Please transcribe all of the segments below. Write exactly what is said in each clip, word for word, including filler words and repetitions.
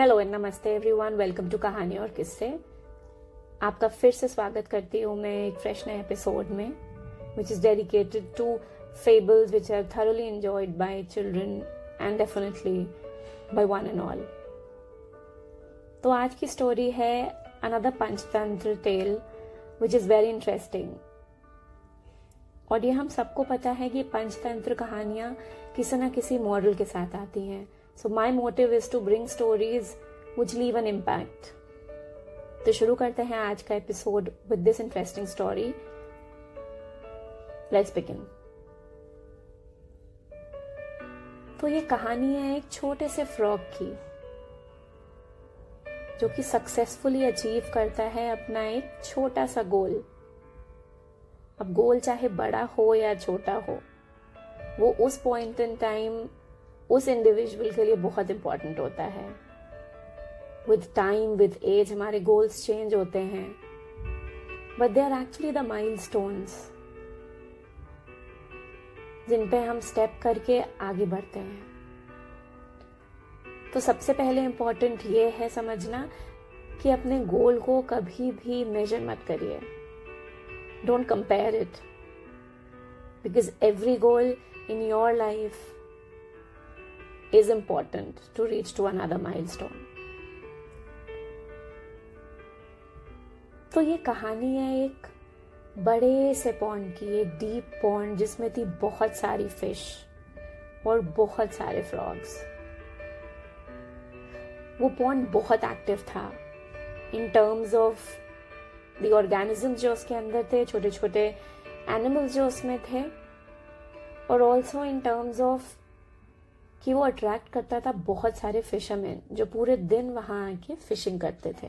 Hello and namaste everyone, welcome to Kahani aur किस्से। आपका फिर से स्वागत करती हूँ मैं एक फ्रेश नए एपिसोड में, which is dedicated to fables which are thoroughly enjoyed by children and definitely by one and all. तो आज की स्टोरी है another Panchatantra tale which is very interesting. और ये हम सबको पता है कि पंचतंत्र कहानियाँ किसी न किसी मॉडल के साथ आती हैं। So my motive is to bring stories which leave an impact. तो शुरू करते हैं आज का episode with this interesting story. Let's begin. तो ये कहानी है एक छोटे से फ्रॉग की, जो कि सक्सेसफुली अचीव करता है अपना एक छोटा सा गोल। अब गोल चाहे बड़ा हो या छोटा हो, वो उस पॉइंट इन टाइम उस इंडिविजुअल के लिए बहुत इम्पॉर्टेंट होता है। विद टाइम विद एज हमारे गोल्स चेंज होते हैं, but they are actually the milestones जिन पे हम स्टेप करके आगे बढ़ते हैं। तो सबसे पहले इम्पॉर्टेंट ये है समझना कि अपने गोल को कभी भी मेजर मत करिए। Don't compare it, because every goal in your life is important to reach to another milestone. तो ये कहानी है एक बड़े से पॉन्ड की, एक डीप पॉन्ड जिसमें थी बहुत सारी फिश और बहुत सारे फ्रॉग्स। वो पॉन्ड बहुत एक्टिव था in terms of the organisms जो उसके अंदर थे, छोटे छोटे एनिमल्स जो उसमें थे, और ऑल्सो इन टर्म्स ऑफ कि वो अट्रैक्ट करता था बहुत सारे फिशरमैन जो पूरे दिन वहां आके फिशिंग करते थे।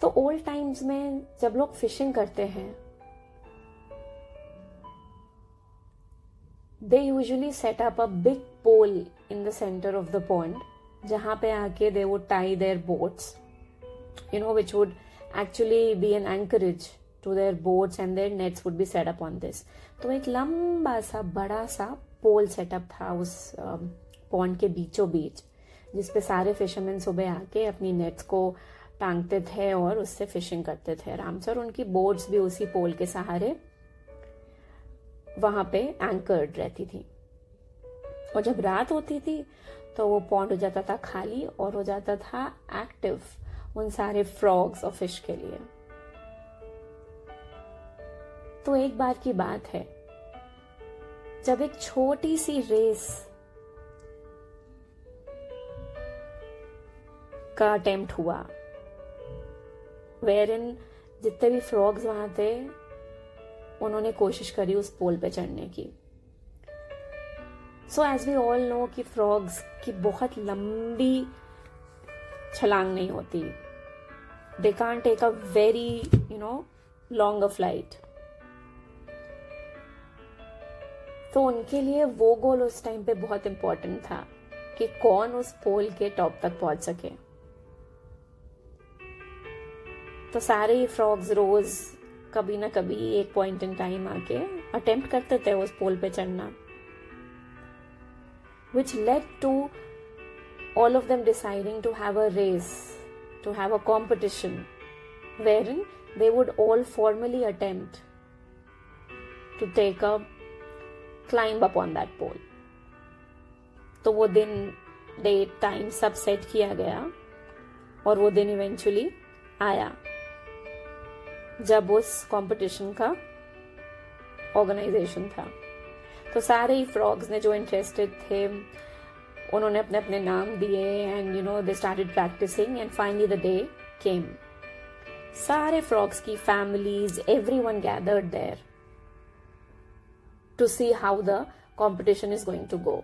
तो ओल्ड टाइम्स में जब लोग फिशिंग करते हैं, they usually set up a big pole in the centre of the pond, जहां पे आके they would tie their boats, you know, which would actually be an anchorage to their boats, and their nets would be set up on this. तो एक लंबा सा बड़ा सा पोल setup था उस पॉन्ड के बीचों बीच, जिसपे सारे फिशरमैन सुबह आके अपनी नेट्स को टांगते थे और उससे फिशिंग करते थे आराम से, और उनकी बोट्स भी उसी पोल के सहारे वहां पे एंकर्ड रहती थी। और जब रात होती थी तो वो पॉन्ड हो जाता था खाली और हो जाता था एक्टिव उन सारे फ्रॉग्स और फिश के लिए। तो एक बार की बात है जब एक छोटी सी रेस का अटेम्प्ट हुआ, वेयर इन जितने भी फ्रॉग्स वहां थे उन्होंने कोशिश करी उस पोल पे चढ़ने की। So as we all know कि फ्रॉग्स की बहुत लंबी छलांग नहीं होती, they can't take a very you know long flight. तो उनके लिए वो गोल उस टाइम पे बहुत इम्पोर्टेंट था कि कौन उस पोल के टॉप तक पहुंच सके। तो सारे ही फ्रॉग्स रोज कभी ना कभी एक पॉइंट इन टाइम आके अटेम्प्ट करते थे उस पोल पे चढ़ना, which led to all of them deciding to have a race, to have a competition where in they would all formally attempt to take a climb upon that pole. तो वो दिन, date, time सब set किया गया और वो दिन eventually आया जब उस कंपटीशन का ऑर्गेनाइजेशन था। तो सारे ही फ्रॉग्स ने जो इंटरेस्टेड थे उन्होंने अपने अपने नाम दिए, and you know they started practising, and finally the day came. सारे फ्रॉग्स की families, everyone gathered there to see how the competition is going to go.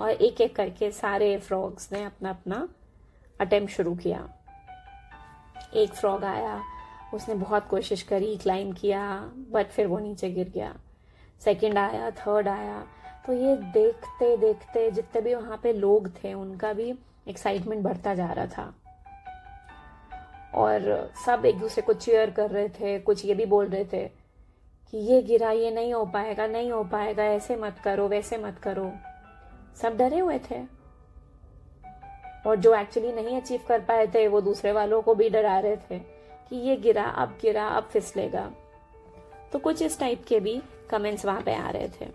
और एक एक करके सारे फ्रॉग्स ने अपना अपना अटेम्प्ट शुरू किया। एक फ्रॉग आया, उसने बहुत कोशिश करी, क्लाइम किया, बट फिर वो नीचे गिर गया। सेकंड आया, थर्ड आया। तो ये देखते देखते जितने भी वहाँ पे लोग थे उनका भी एक्साइटमेंट बढ़ता जा रहा था, और सब एक दूसरे को चीयर कर रहे थे, कुछ ये भी बोल रहे थे कि ये गिरा, ये नहीं हो पाएगा, नहीं हो पाएगा, ऐसे मत करो, वैसे मत करो। सब डरे हुए थे और जो एक्चुअली नहीं अचीव कर पाए थे वो दूसरे वालों को भी डरा रहे थे कि ये गिरा अब गिरा अब फिसलेगा। तो कुछ इस टाइप के भी कमेंट्स वहां पे आ रहे थे।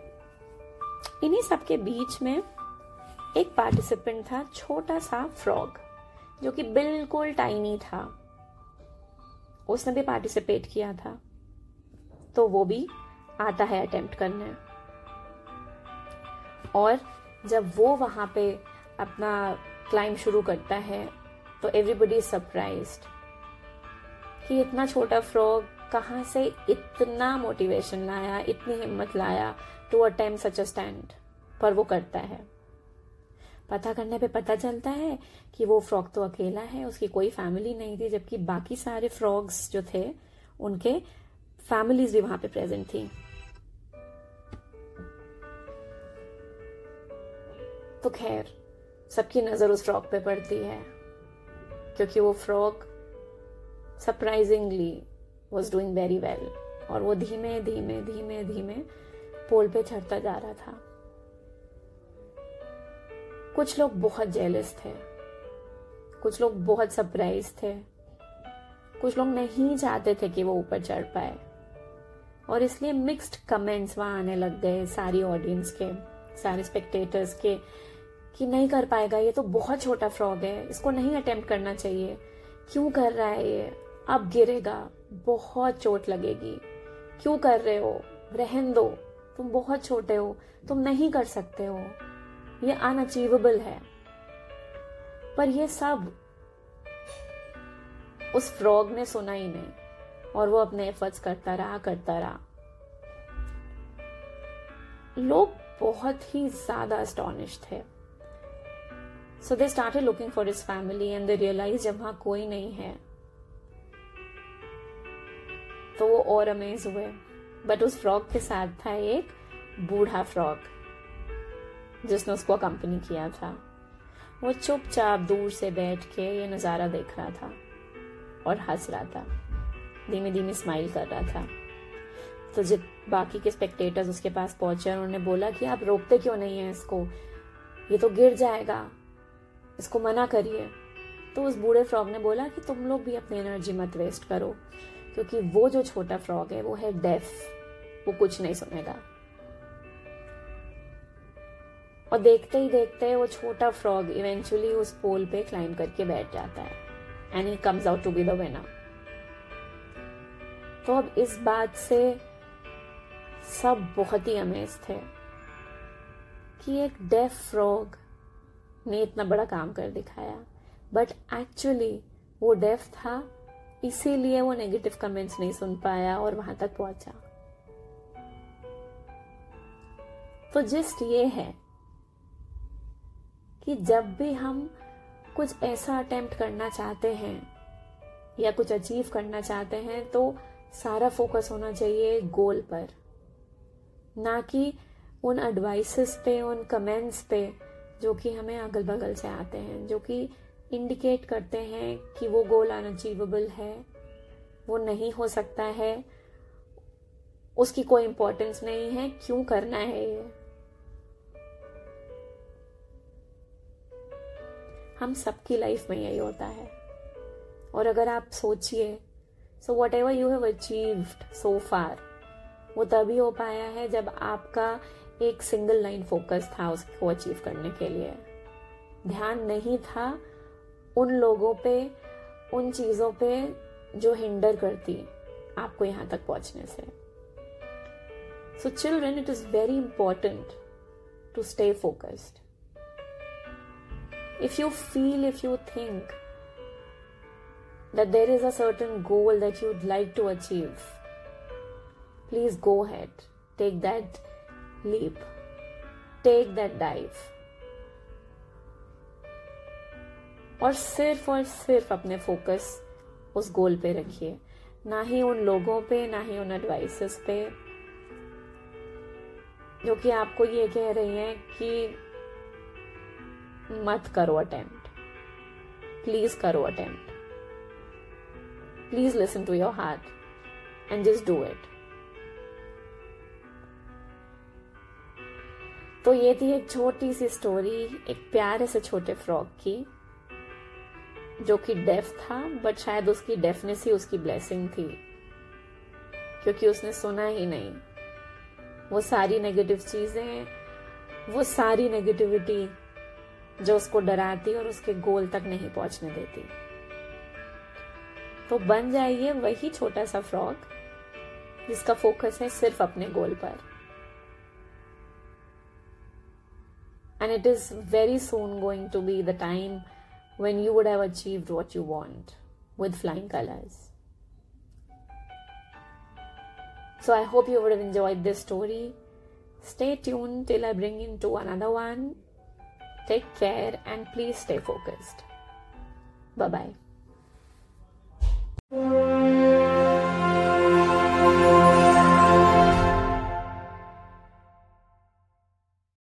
इन्हीं सब के बीच में एक पार्टिसिपेंट था, छोटा सा फ्रॉग जो कि बिल्कुल टाइनी था, उसने भी पार्टिसिपेट किया था। तो वो भी आता है अटेम्प्ट करने, और जब वो वहां पे अपना क्लाइम शुरू करता है तो एवरीबडी इज सरप्राइज्ड कि इतना छोटा फ्रॉग कहां से इतना मोटिवेशन लाया, इतनी हिम्मत लाया to attempt such a stand. पर वो करता है। पता करने पे पता चलता है कि वो फ्रॉग तो अकेला है, उसकी कोई फैमिली नहीं थी, जबकि बाकी सारे फ्रॉग्स जो थे उनके फैमिलीज भी वहां पे प्रेजेंट थी। तो खैर सबकी नजर उस फ्रॉग पे पड़ती है क्योंकि वो frog surprisingly was doing very well, और वो धीमे धीमे धीमे धीमे पोल पे चढ़ता जा रहा था। कुछ लोग बहुत जेलस थे, कुछ लोग बहुत सरप्राइज थे, कुछ लोग नहीं चाहते थे कि वो ऊपर चढ़ पाए, और इसलिए मिक्स्ड कमेंट्स वहां आने लग गए सारी ऑडियंस के, सारे स्पेक्टेटर्स के, कि नहीं कर पाएगा, ये तो बहुत छोटा फ्रॉग है, इसको नहीं अटेम्प्ट करना चाहिए, क्यों कर रहा है ये, अब गिरेगा, बहुत चोट लगेगी, क्यों कर रहे हो, रहन दो, तुम बहुत छोटे हो, तुम नहीं कर सकते हो, ये अनअचीवेबल है। पर ये सब उस फ्रॉग ने सुना ही नहीं, और वो अपने एफर्ट्स करता रहा करता रहा। लोग बहुत ही ज्यादा एस्टॉनिश थे। So they started looking for his family and they realise जब वहां कोई नहीं है तो वो और अमेज हुए। बट उस फ्रॉग के साथ था एक बूढ़ा फ्रॉग जिसने उसको कंपनी किया था। वो चुपचाप दूर से बैठ के ये नज़ारा देख रहा था और हंस रहा था, धीमे धीमे स्माइल कर रहा था। तो जब बाकी के स्पेक्टेटर्स उसके पास पहुंचे, उन्होंने बोला कि आप रोकते क्यों नहीं है इसको, ये तो गिर जाएगा, इसको मना करिए। तो उस बूढ़े फ्रॉग ने बोला कि तुम लोग भी अपनी एनर्जी मत वेस्ट करो, क्योंकि वो जो छोटा फ्रॉग है वो है डेफ, वो कुछ नहीं सुनेगा। और देखते ही देखते वो छोटा फ्रॉग इवेंचुअली उस पोल पे क्लाइम करके बैठ जाता है and he comes out to be the winner. तो अब इस बात से सब बहुत ही अमेज थे कि एक डेफ फ्रॉग ने इतना बड़ा काम कर दिखाया। बट एक्चुअली वो डेफ था, इसीलिए वो नेगेटिव कमेंट्स नहीं सुन पाया और वहां तक पहुंचा। तो जस्ट ये है कि जब भी हम कुछ ऐसा अटेम्प्ट करना चाहते हैं या कुछ अचीव करना चाहते हैं तो सारा फोकस होना चाहिए गोल पर, ना कि उन एडवाइसेस पे, उन कमेंट्स पे जो कि हमें अगल बगल से आते हैं, जो कि इंडिकेट करते हैं कि वो गोल अनअचीवेबल है, वो नहीं हो सकता है, उसकी कोई इंपॉर्टेंस नहीं है, क्यों करना है ये। हम सबकी लाइफ में यही होता है। और अगर आप सोचिए, so whatever you have achieved so far वो तभी हो पाया है जब आपका एक सिंगल लाइन फोकस था उसको अचीव करने के लिए, ध्यान नहीं था उन लोगों पे, उन चीज़ों पे जो हिंडर करती आपको यहाँ तक पहुँचने से। So children, it is very important to stay focused. If you feel, if you think that there is a certain goal that you'd like to achieve, please go ahead, take that leap, take that dive, और सिर्फ और सिर्फ अपने focus उस गोल पे रखिए, ना ही उन लोगों पे, ना ही उन एडवाइसेस पे जो कि आपको ये कह रही हैं कि मत करो अटेम्प्ट, प्लीज करो attempt. Please listen to your heart and just do it. तो ये थी एक छोटी सी स्टोरी एक प्यारे से छोटे फ्रॉग की, जो कि डेफ था, बट शायद उसकी डेफनेस ही उसकी ब्लेसिंग थी, क्योंकि उसने सुना ही नहीं वो सारी नेगेटिव चीज़ें, वो सारी नेगेटिविटी जो उसको डराती और उसके गोल तक नहीं पहुंचने देती। तो बन जाइए वही छोटा सा फ्रॉग जिसका फोकस है सिर्फ अपने गोल पर। And it is very soon going to be the time when you would have achieved what you want with flying colors. So I hope you would have enjoyed this story. Stay tuned till I bring in to another one. Take care and please stay focused. Bye bye.